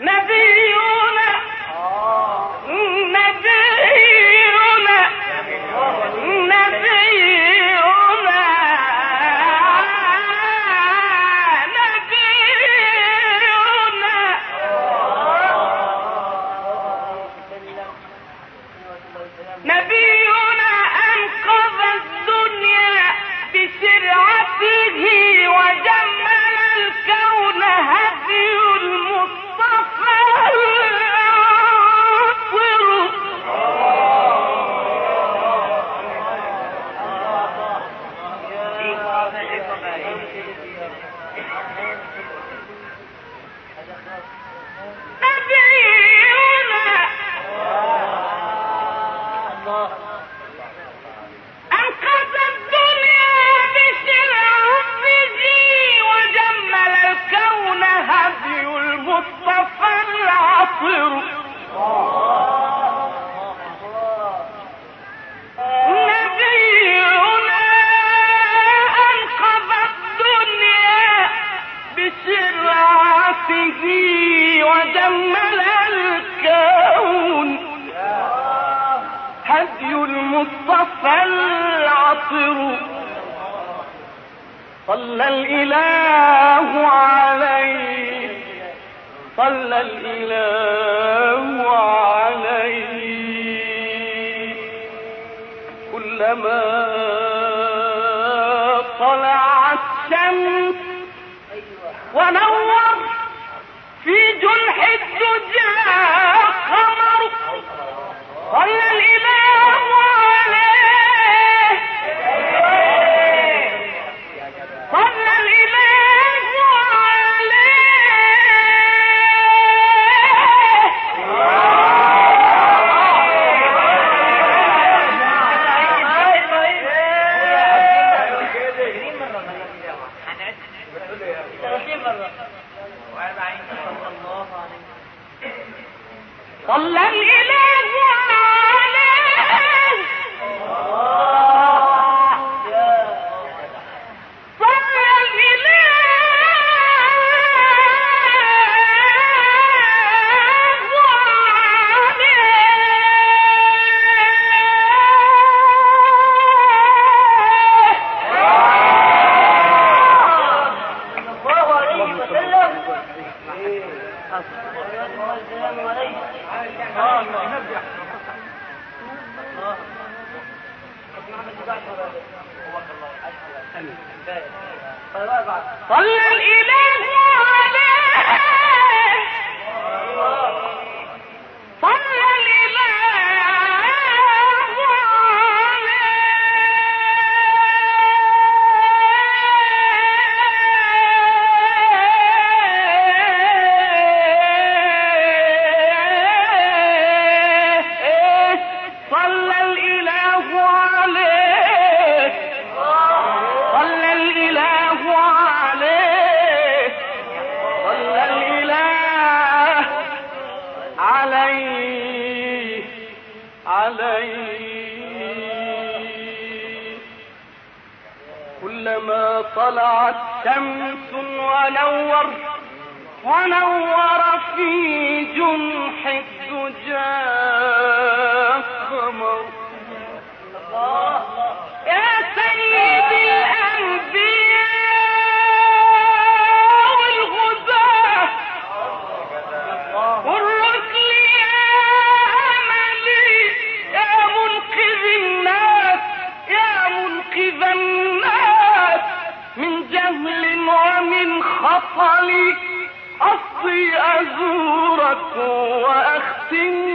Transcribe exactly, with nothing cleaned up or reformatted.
نبينا نبينا نبينا نبينا نبينا أنقذ الدنيا بشرعته وجمل الكون هدي المصطفى. صلى الإله عليه صلى الإله عليه كلما طلعت الشمس ونور في جنح الدجى قمر صلى الإله عليه صلى الإله عليه صلى الإله عليه صلى الإله عليه صلى الإله عليه صلى الإله عليه صلى الإله عليه عليه عليه كلما طلعت شمس ونور ونور في جنح الدجى قمر يا سيد الأنبياء والغزاة ومن خطلي أصي أزورك وأختم